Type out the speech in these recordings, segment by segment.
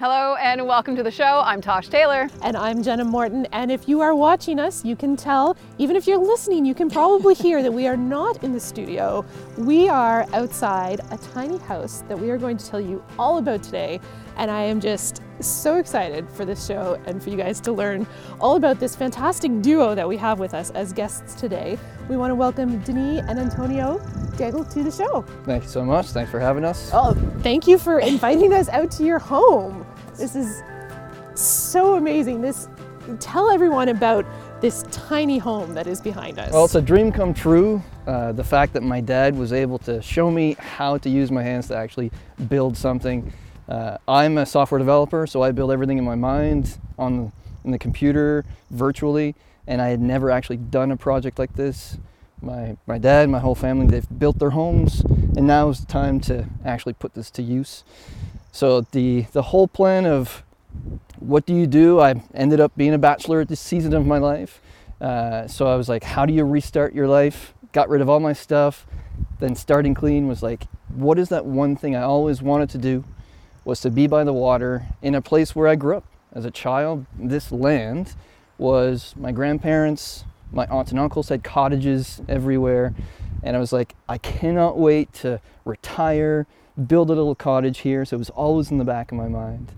Hello and welcome to the show. I'm Tosh Taylor. And I'm Jenna Morton. And if you are watching us, you can tell, even if you're listening, you can probably hear that we are not in the studio. We are outside a tiny house that we are going to tell you all about today. And I am just so excited for this show and for you guys to learn all about this fantastic duo that we have with us as guests today. We want to welcome Denis and Antonio Daigle to the show. Thank you so much. Thanks for having us. Oh, thank you for inviting us out to your home. This is so amazing. Tell everyone about this tiny home that is behind us. Well, it's a dream come true. The fact that my dad was able to show me how to use my hands to actually build something. I'm a software developer, so I build everything in my mind in the computer virtually, and I had never actually done a project like this. My dad, my whole family, they've built their homes, and now is the time to actually put this to use. So the whole plan of what do you do? I ended up being a bachelor at this season of my life. So I was like, how do you restart your life? Got rid of all my stuff. Then starting clean was like, what is that one thing I always wanted to do? Was to be by the water in a place where I grew up as a child. This land was my grandparents', my aunts and uncles had cottages everywhere. And I was like, I cannot wait to retire, build a little cottage here. So it was always in the back of my mind.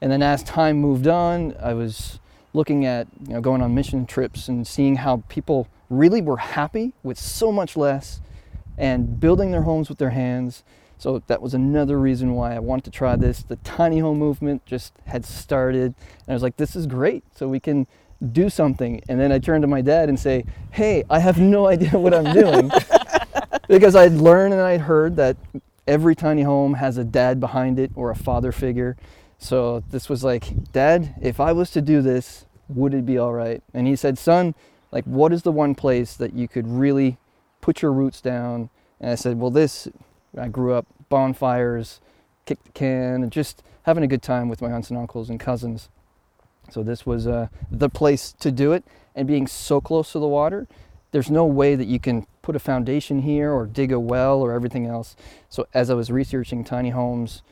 And then as time moved on, I was looking at, going on mission trips and seeing how people really were happy with so much less and building their homes with their hands. So that was another reason why I wanted to try this. The tiny home movement just had started. And I was like, this is great. So we can do something. And then I turned to my dad and say, hey, I have no idea what I'm doing. Because I'd learned and I'd heard that every tiny home has a dad behind it or a father figure. So this was like, Dad, if I was to do this, would it be all right? And he said, son, like, what is the one place that you could really put your roots down? And I said, well, this. I grew up bonfires, kick the can, and just having a good time with my aunts and uncles and cousins. So this was the place to do it. And being so close to the water, there's no way that you can put a foundation here or dig a well or everything else. So as I was researching tiny homes,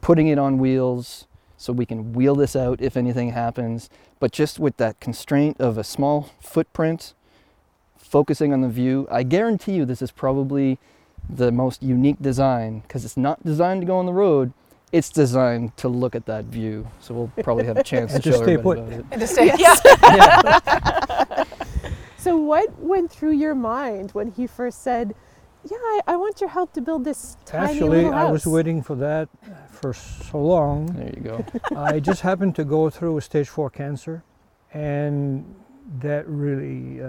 putting it on wheels so we can wheel this out if anything happens, but just with that constraint of a small footprint, focusing on the view, I guarantee you this is probably the most unique design, because it's not designed to go on the road, it's designed to look at that view. So we'll probably have a chance to show everybody about it. And to stay put. Yes. Yeah. So what went through your mind when he first said, yeah, I want your help to build this tiny little house? Actually, I was waiting for that for so long. There you go. I just happened to go through a stage 4 cancer, and that really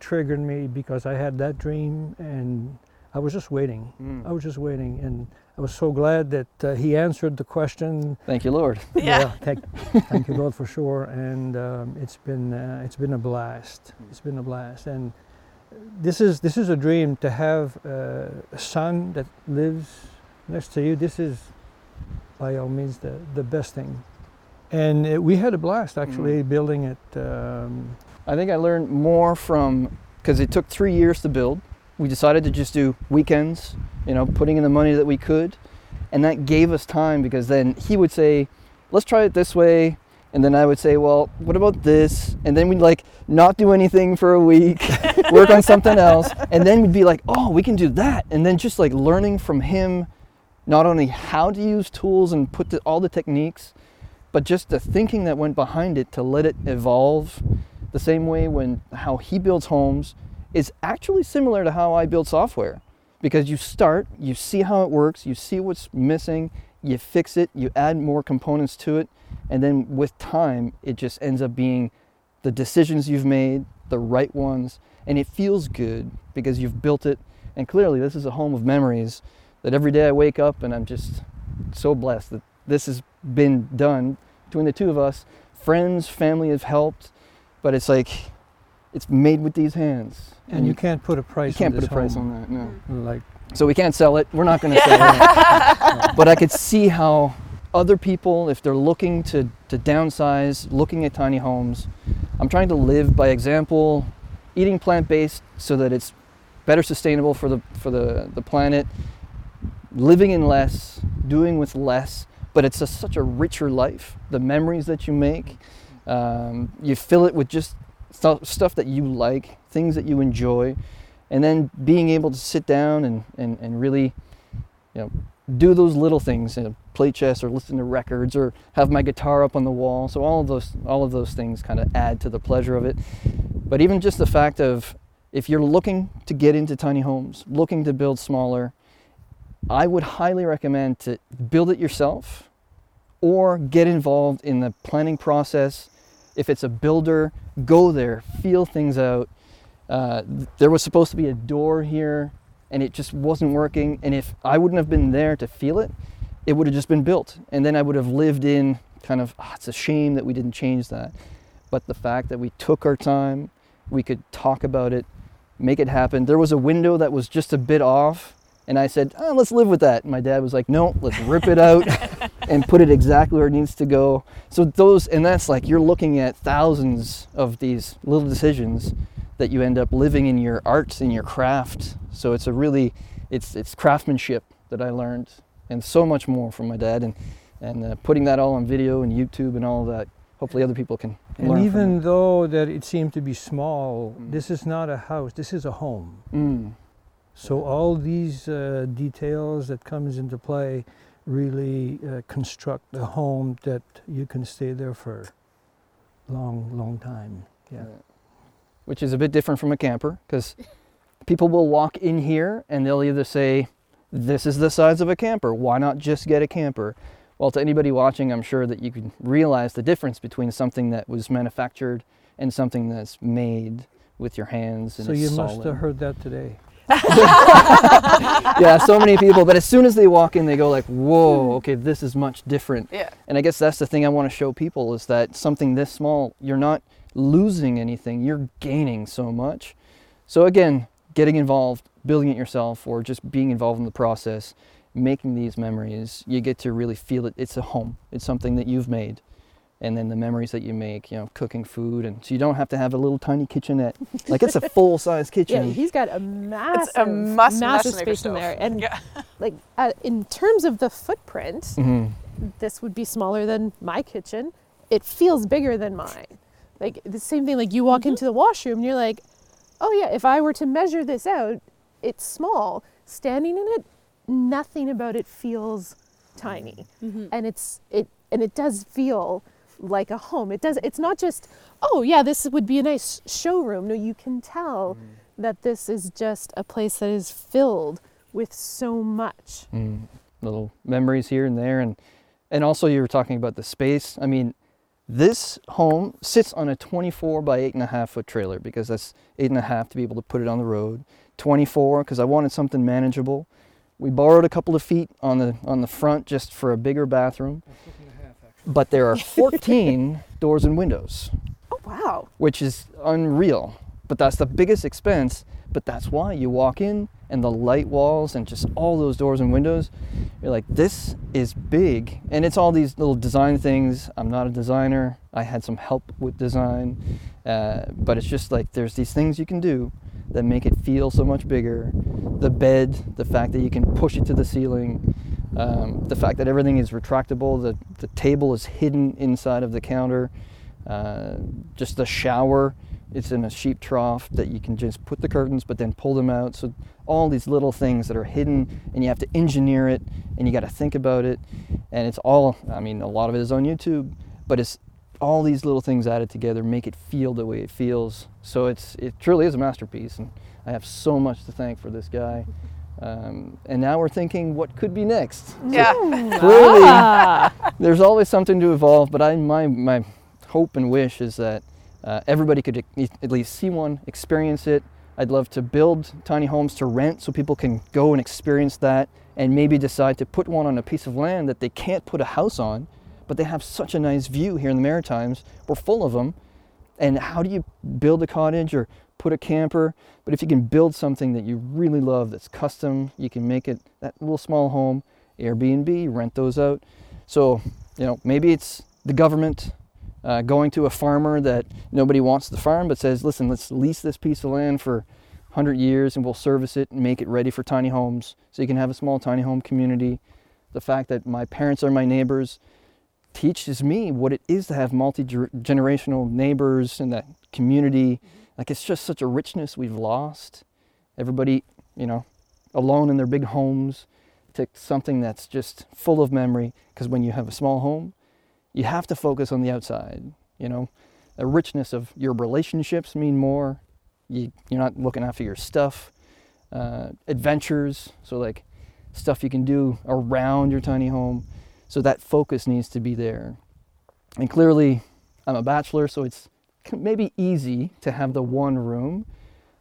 triggered me because I had that dream and I was just waiting. And I was so glad that he answered the question. Thank you, Lord. Yeah. Thank you, Lord, for sure. And it's been a blast. And this is a dream to have a son that lives next to you. This is, by all means, the best thing. And we had a blast actually building it. I think I learned more from, because it took 3 years to build. We decided to just do weekends, putting in the money that we could. And that gave us time, because then he would say, let's try it this way. And then I would say, well, what about this? And then we'd not do anything for a week, work on something else. And then we'd be like, oh, we can do that. And then just learning from him, not only how to use tools and put all the techniques, but just the thinking that went behind it to let it evolve. The same way how he builds homes is actually similar to how I build software, because you start, you see how it works, you see what's missing, you fix it, you add more components to it, and then with time, it just ends up being the decisions you've made, the right ones, and it feels good because you've built it. And clearly, this is a home of memories that every day I wake up and I'm just so blessed that this has been done between the two of us. Friends, family have helped, but it's like, it's made with these hands. And you can't put a price on that. You can't put a price on that, no. So we can't sell it. We're not going to sell it. But I could see how other people, if they're looking to downsize, looking at tiny homes, I'm trying to live by example, eating plant-based so that it's better sustainable for the planet, living in less, doing with less, but it's such a richer life. The memories that you make, you fill it with just stuff that you like, things that you enjoy, and then being able to sit down and really, do those little things, play chess or listen to records or have my guitar up on the wall. So all of those things kind of add to the pleasure of it. But even just the fact of, if you're looking to get into tiny homes, looking to build smaller, I would highly recommend to build it yourself or get involved in the planning process. If it's a builder, go there, feel things out. There was supposed to be a door here and it just wasn't working. And if I wouldn't have been there to feel it, it would have just been built. And then I would have lived in kind of, it's a shame that we didn't change that. But the fact that we took our time, we could talk about it, make it happen. There was a window that was just a bit off. And I said, let's live with that. And my dad was like, no, let's rip it out and put it exactly where it needs to go. So that's like, you're looking at thousands of these little decisions that you end up living in your arts, in your craft. So it's it's craftsmanship that I learned, and so much more from my dad, and putting that all on video and YouTube and all that. Hopefully other people can learn. And even though that it seemed to be small, this is not a house, this is a home. Mm. So all these details that comes into play really construct a home that you can stay there for long, long time. Yeah. Which is a bit different from a camper, because people will walk in here and they'll either say, this is the size of a camper, why not just get a camper? Well, to anybody watching, I'm sure that you can realize the difference between something that was manufactured and something that's made with your hands. And so you must have heard that today. Yeah, so many people, but as soon as they walk in, they go like, whoa, okay, this is much different. Yeah. And I guess that's the thing I want to show people, is that something this small, you're not losing anything, you're gaining so much. So again, getting involved, building it yourself, or just being involved in the process, making these memories, you get to really feel it. It's a home, it's something that you've made. And then the memories that you make, cooking food. And so you don't have to have a little tiny kitchenette. Like, it's a full-size kitchen. Yeah, he's got a massive space in there. And like, in terms of the footprint, this would be smaller than my kitchen. It feels bigger than mine. Like, the same thing, like, you walk into the washroom and you're like, oh yeah, if I were to measure this out, it's small. Standing in it, nothing about it feels tiny. And it does feel like a home. It does. It's not just, oh yeah, this would be a nice showroom. No, you can tell that this is just a place that is filled with so much. Little memories here and there. And also, you were talking about the space. I mean, this home sits on a 24 by 8.5 foot trailer, because that's 8.5 to be able to put it on the road. 24, because I wanted something manageable. We borrowed a couple of feet on the front just for a bigger bathroom. But there are 14 doors and windows. Oh, wow. Which is unreal. But that's the biggest expense. But that's why you walk in, and the light walls and just all those doors and windows, you're like, this is big. And it's all these little design things. I'm not a designer. I had some help with design. But it's just like, there's these things you can do that make it feel so much bigger. The bed, the fact that you can push it to the ceiling. The fact that everything is retractable, the table is hidden inside of the counter, just the shower, it's in a sheep trough that you can just put the curtains but then pull them out. So all these little things that are hidden, and you have to engineer it, and you got to think about it. And it's all, I mean, a lot of it is on YouTube, but it's all these little things added together make it feel the way it feels. So it truly is a masterpiece, and I have so much to thank for this guy. And now we're thinking, what could be next? So clearly, there's always something to evolve, but my hope and wish is that everybody could at least see one, experience it. I'd love to build tiny homes to rent so people can go and experience that, and maybe decide to put one on a piece of land that they can't put a house on, but they have such a nice view here in the Maritimes. We're full of them. And how do you build a cottage or put a camper? But if you can build something that you really love, that's custom, you can make it that little small home, Airbnb, rent those out. So, maybe it's the government going to a farmer that nobody wants the farm, but says, listen, let's lease this piece of land for 100 years and we'll service it and make it ready for tiny homes. So you can have a small tiny home community. The fact that my parents are my neighbors teaches me what it is to have multi-generational neighbors and that community. Like, it's just such a richness we've lost. Everybody, you know, alone in their big homes, to something that's just full of memory. Because when you have a small home, you have to focus on the outside, you know. The richness of your relationships mean more. You're not looking after your stuff. Adventures, so like stuff you can do around your tiny home. So that focus needs to be there. And clearly, I'm a bachelor, so it's maybe easy to have the one room,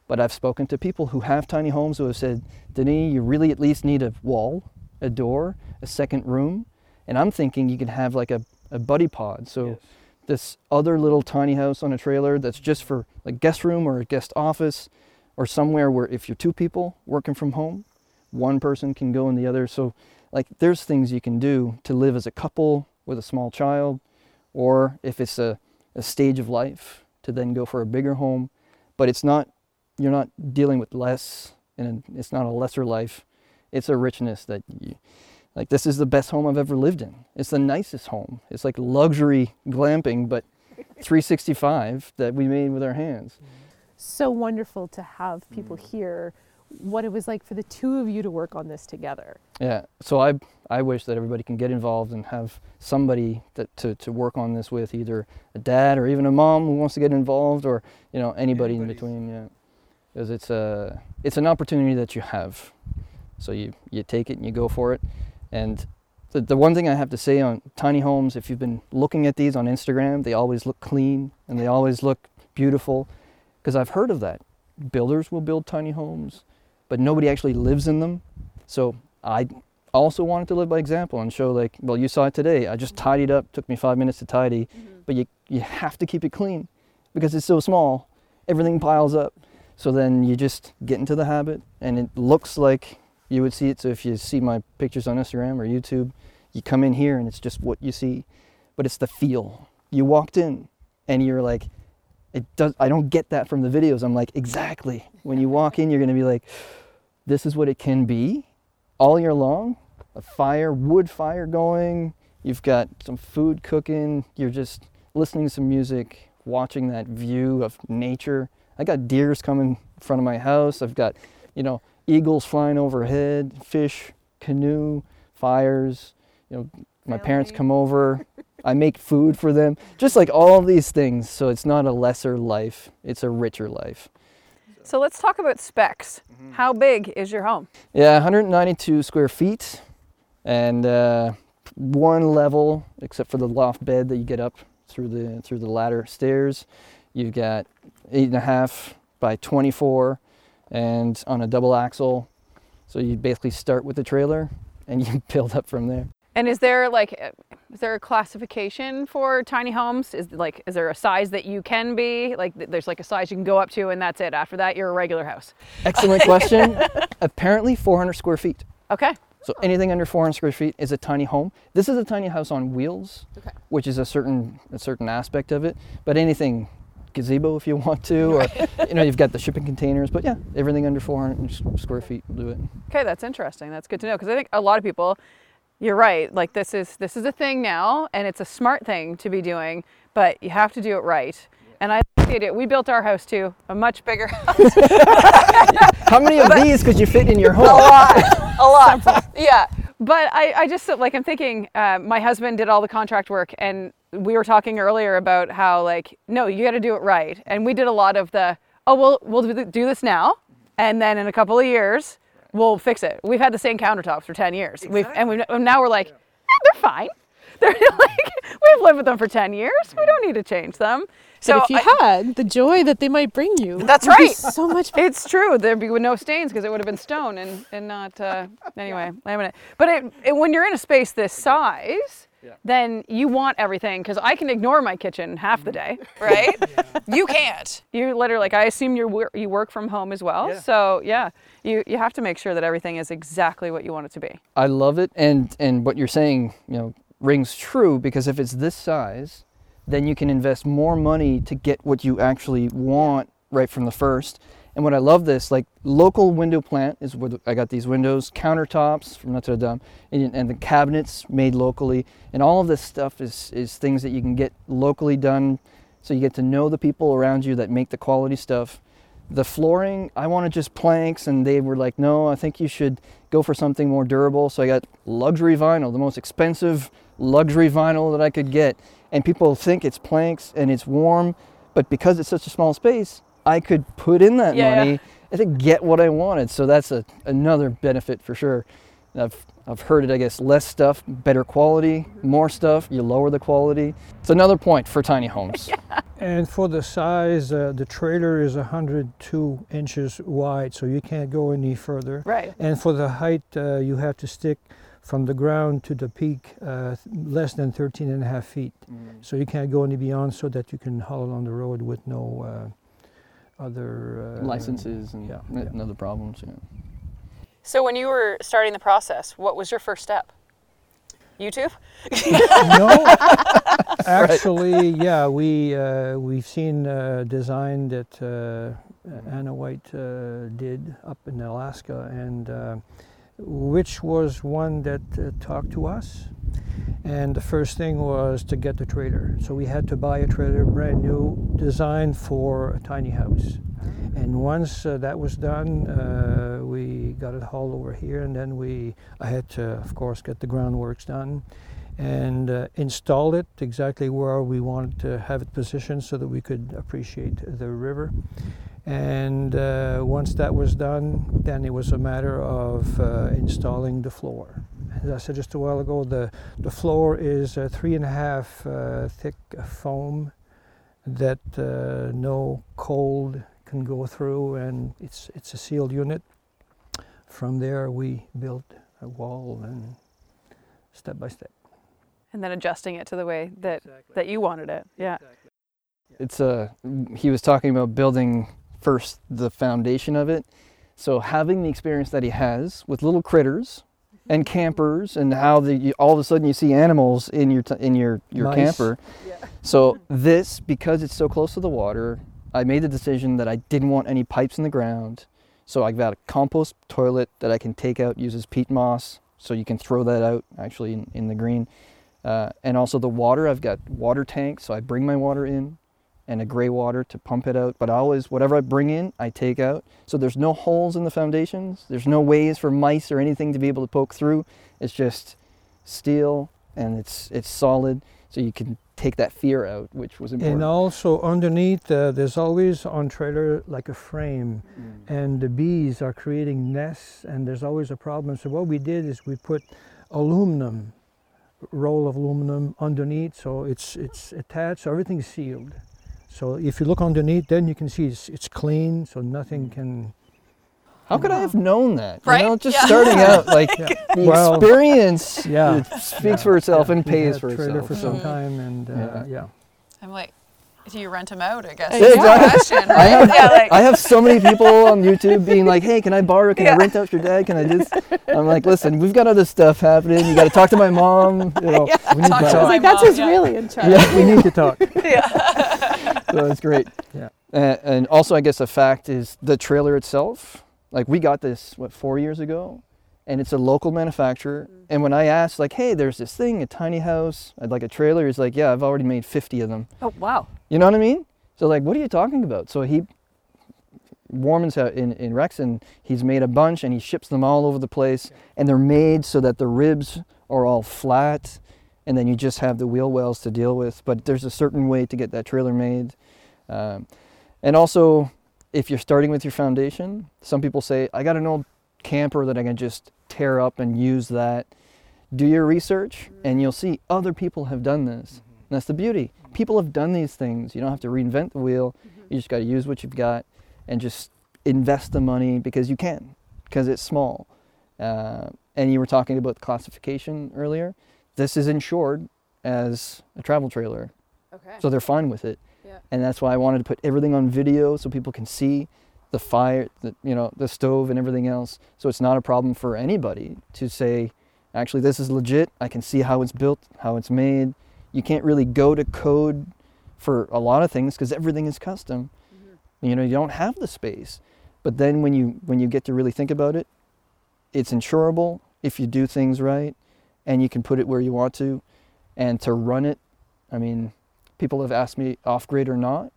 but I've spoken to people who have tiny homes who have said, Denis, you really at least need a wall, a door, a second room. And I'm thinking you could have like a buddy pod. So yes. This other little tiny house on a trailer that's just for like guest room or a guest office or somewhere where if you're two people working from home, one person can go in the other. So like there's things you can do to live as a couple with a small child, or if it's a stage of life to then go for a bigger home. But it's not, you're not dealing with less, and it's not a lesser life. It's a richness that you, like, this is the best home I've ever lived in. It's the nicest home. It's like luxury glamping, but 365 that we made with our hands. So wonderful to have people hear what it was like for the two of you to work on this together. Yeah, so I wish that everybody can get involved and have somebody that to work on this with, either a dad or even a mom who wants to get involved, or, you know, anybody in between. Yeah, because it's an opportunity that you have. So you take it and you go for it. And the one thing I have to say on tiny homes, if you've been looking at these on Instagram, they always look clean and they always look beautiful, because I've heard of that. Builders will build tiny homes, but nobody actually lives in them. So I also wanted to live by example and show, like, well, you saw it today. I just tidied up, took me 5 minutes to tidy, but you have to keep it clean because it's so small, everything piles up. So then you just get into the habit and it looks like you would see it. So if you see my pictures on Instagram or YouTube, you come in here and it's just what you see, but it's the feel. You walked in and you're like, I don't get that from the videos. I'm like, exactly. When you walk in, you're going to be like, this is what it can be all year long. A fire, wood fire going. You've got some food cooking. You're just listening to some music, watching that view of nature. I got deers coming in front of my house. I've got, you know, eagles flying overhead, fish, canoe, fires. You know, my parents come over. I make food for them. Just like all of these things. So it's not a lesser life. It's a richer life. So let's talk about specs. Mm-hmm. How big is your home? Yeah, 192 square feet and one level, except for the loft bed that you get up through the ladder stairs. You've got 8.5 by 24 and on a double axle. So you basically start with the trailer and you build up from there. And is there a classification for tiny homes? Is there a size that you can be? Like, there's like a size you can go up to and that's it. After that, you're a regular house. Excellent question. Apparently 400 square feet. Okay. So anything under 400 square feet is a tiny home. This is a tiny house on wheels, okay, which is a certain aspect of it, but anything, gazebo if you want to, or you know, you've got the shipping containers, but yeah, everything under 400 square feet will do it. Okay, that's interesting. That's good to know, because I think a lot of people, you're right, like this is a thing now, and it's a smart thing to be doing, but you have to do it right. And I did it. We built our house too, a much bigger house. How many of these could you fit in your home? A lot. Yeah. But I just, like, I'm thinking, my husband did all the contract work, and we were talking earlier about how, like, no, you got to do it right. And we did a lot of the, we'll do this now, and then in a couple of years, we'll fix it. We've had the same countertops for 10 years. Exactly. And now we're like, they're fine. They're like, we've lived with them for 10 years. We don't need to change them. So but if you had the joy that they might bring you, that's right. So much fun. It's true. There'd be no stains because it would have been stone and not anyway, laminate. But it, when you're in a space this size, yeah, then you want everything, because I can ignore my kitchen half the day, right? Yeah. You can't. You literally, like, I assume you work from home as well. Yeah. So yeah, you have to make sure that everything is exactly what you want it to be. I love it, and what you're saying, you know, rings true, because if it's this size, then you can invest more money to get what you actually want right from the first. And what I love this, like local window plant is where I got these windows, countertops from Notre Dame, and the cabinets made locally. And all of this stuff is things that you can get locally done. So you get to know the people around you that make the quality stuff. The flooring, I wanted just planks, and they were like, no, I think you should go for something more durable. So I got luxury vinyl, the most expensive luxury vinyl that I could get. And people think it's planks and it's warm, but because it's such a small space, I could put in that money and get what I wanted. So that's another benefit for sure. I've heard it, I guess, less stuff, better quality, more stuff, you lower the quality. It's another point for tiny homes. Yeah. And for the size, the trailer is 102 inches wide, so you can't go any further. Right. And for the height, you have to stick from the ground to the peak less than 13.5 feet. So you can't go any beyond so that you can haul on the road with no other licenses and other problems. Yeah. So when you were starting the process, what was your first step? YouTube? No, actually, yeah. We've seen design that Anna White did up in Alaska, and which was one that talked to us. And the first thing was to get the trailer. So we had to buy a trailer brand new, designed for a tiny house. And once that was done, we got it hauled over here, and then I had to, of course, get the groundworks done and install it exactly where we wanted to have it positioned so that we could appreciate the river. And once that was done, then it was a matter of installing the floor. As I said just a while ago, the floor is 3.5 thick foam that no cold can go through, and it's a sealed unit. From there we built a wall, and step by step. And then adjusting it to the way that you wanted it. Yeah. Exactly. It's he was talking about building first the foundation of it. So having the experience that he has with little critters and campers, and how all of a sudden you see animals in your nice camper. Yeah. So this, because it's so close to the water, I made the decision that I didn't want any pipes in the ground. So I've got a compost toilet that I can take out, uses peat moss, so you can throw that out actually in the green. And also the water, I've got water tanks, so I bring my water in, and a gray water to pump it out. But I always, whatever I bring in, I take out. So there's no holes in the foundations. There's no ways for mice or anything to be able to poke through. It's just steel, and it's solid. So you can take that fear out, which was important. And also underneath, there's always on trailer like a frame, and the bees are creating nests, and there's always a problem. So what we did is we put aluminum, roll of aluminum underneath, so it's attached, so everything's sealed. So if you look underneath, then you can see it's clean, so nothing can... How could I have known that? Right? You know, just starting out, like the experience speaks for itself and pays for itself. Trader for some time, and I'm like, do you rent them out, I guess? Yeah, exactly. Question, right? I have so many people on YouTube being like, hey, can I borrow? Can I rent out your dad? Can I just... I'm like, listen, we've got other stuff happening. You got to talk to my mom. You know, we need to talk. Like, that's who's really in charge. Yeah, we need to talk. So it's great. Yeah. And also, I guess a fact is the trailer itself. Like, we got this, 4 years ago? And it's a local manufacturer. And when I asked, like, hey, there's this thing, a tiny house, I'd like a trailer. He's like, yeah, I've already made 50 of them. Oh, wow. You know what I mean? So, like, what are you talking about? So Warman's in Rexon, he's made a bunch, and he ships them all over the place. And they're made so that the ribs are all flat, and then you just have the wheel wells to deal with. But there's a certain way to get that trailer made. And also, if you're starting with your foundation, some people say, I got an old camper that I can just tear up and use that. Do your research, and you'll see other people have done this. And that's the beauty. People have done these things. You don't have to reinvent the wheel. You just got to use what you've got and just invest the money because you can, because it's small. And you were talking about the classification earlier. This is insured as a travel trailer. Okay. So they're fine with it. Yeah. And that's why I wanted to put everything on video so people can see the fire, the stove and everything else. So it's not a problem for anybody to say, actually, this is legit. I can see how it's built, how it's made. You can't really go to code for a lot of things because everything is custom. You don't have the space. But then when you get to really think about it, it's insurable if you do things right, and you can put it where you want to. And to run it, I mean, people have asked me off-grid or not.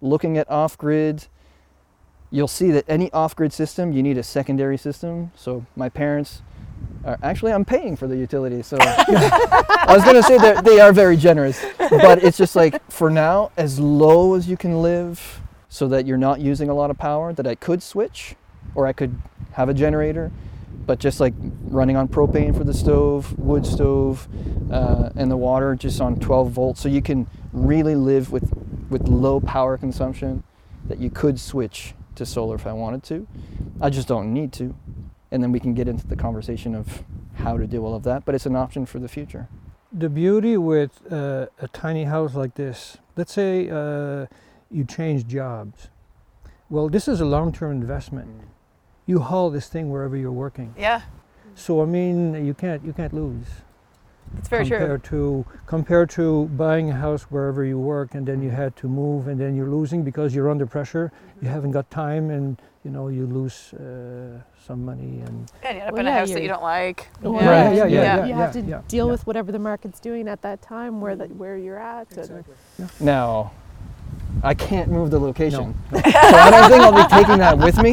Looking at off-grid, you'll see that any off-grid system, you need a secondary system. So my parents are, actually I'm paying for the utility, so I was going to say that they are very generous. But it's just like, for now, as low as you can live so that you're not using a lot of power, that I could switch or I could have a generator. But just like running on propane for the stove, wood stove, and the water just on 12 volts. So you can really live with low power consumption, that you could switch to solar if I wanted to. I just don't need to. And then we can get into the conversation of how to do all of that, but it's an option for the future. The beauty with a tiny house like this, let's say you change jobs. Well, this is a long-term investment. You haul this thing wherever you're working. Yeah. So I mean, you can't lose. It's very true. Compared to buying a house wherever you work, and then you had to move, and then you're losing because you're under pressure. Mm-hmm. You haven't got time, and you know you lose some money. And you end up in a house that you don't like. Yeah. Right. Yeah. You have to deal with whatever the market's doing at that time, where you're at. Exactly. Yeah. Now, I can't move the location. No. So I don't think I'll be taking that with me,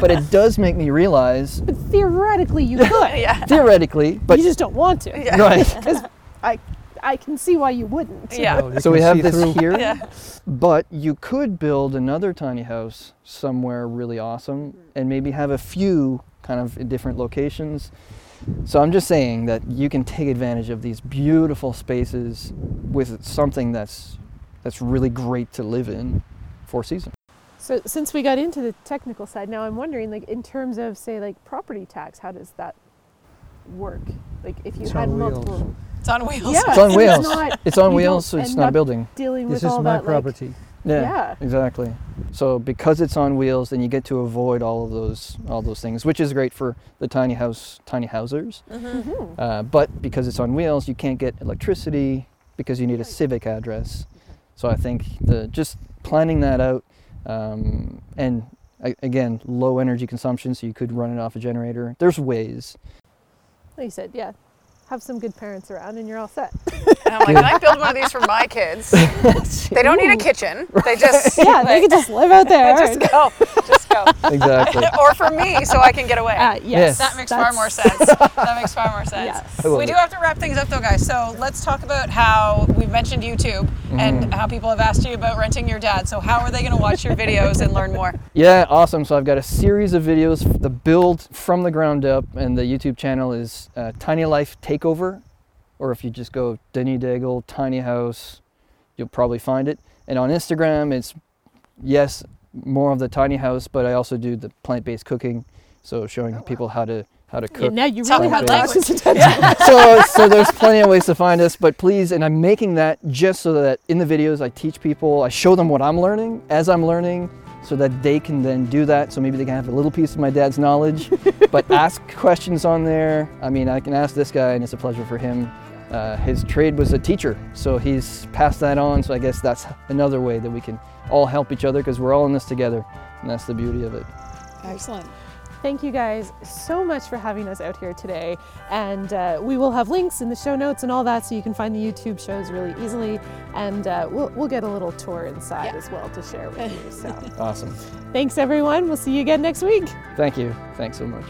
but it does make me realize. But theoretically you could. Yeah. Theoretically, but you just don't want to. Yeah. Right. Because I can see why you wouldn't. Yeah. No, so we have this here. Yeah. But you could build another tiny house somewhere really awesome and maybe have a few kind of in different locations. So I'm just saying that you can take advantage of these beautiful spaces with something that's really great to live in for a season. So since we got into the technical side, now I'm wondering, like, in terms of, say, like, property tax, how does that work? Like, if you had multiple... It's on wheels. Yeah, it's on wheels. It's on wheels, so it's not a building. This is my property. Yeah, exactly. So because it's on wheels, then you get to avoid all those things, which is great for the tiny housers. Mm-hmm. But because it's on wheels, you can't get electricity because you need a civic address. So I think just planning that out, and again, low energy consumption, so you could run it off a generator. There's ways. Like you said, yeah, have some good parents around and you're all set. And I'm like, can I build one of these for my kids? They don't need a kitchen. They just... Yeah, they can just live out there. Just go. Exactly. Or for me, so I can get away. Yes. That makes far more sense. Yes. We do have to wrap things up though, guys. So let's talk about how we've mentioned YouTube and how people have asked you about renting your dad. So how are they going to watch your videos and learn more? Yeah, awesome. So I've got a series of videos, the build from the ground up, and the YouTube channel is Tiny Life Takeover. Or if you just go Denis Daigle, tiny house, you'll probably find it. And on Instagram, it's, yes, more of the tiny house, but I also do the plant-based cooking, so showing people how to cook. Yeah, now you really have classes attention. So there's plenty of ways to find us, but please, and I'm making that just so that in the videos I teach people, I show them what I'm learning as I'm learning, so that they can then do that. So maybe they can have a little piece of my dad's knowledge, but ask questions on there. I mean, I can ask this guy, and it's a pleasure for him. His trade was a teacher, so he's passed that on. So I guess that's another way that we can all help each other, because we're all in this together, and that's the beauty of it. Excellent. Thank you guys so much for having us out here today, and we will have links in the show notes and all that, so you can find the YouTube shows really easily, and we'll get a little tour inside as well to share with you. So awesome. Thanks everyone. We'll see you again next week. Thank you. Thanks so much.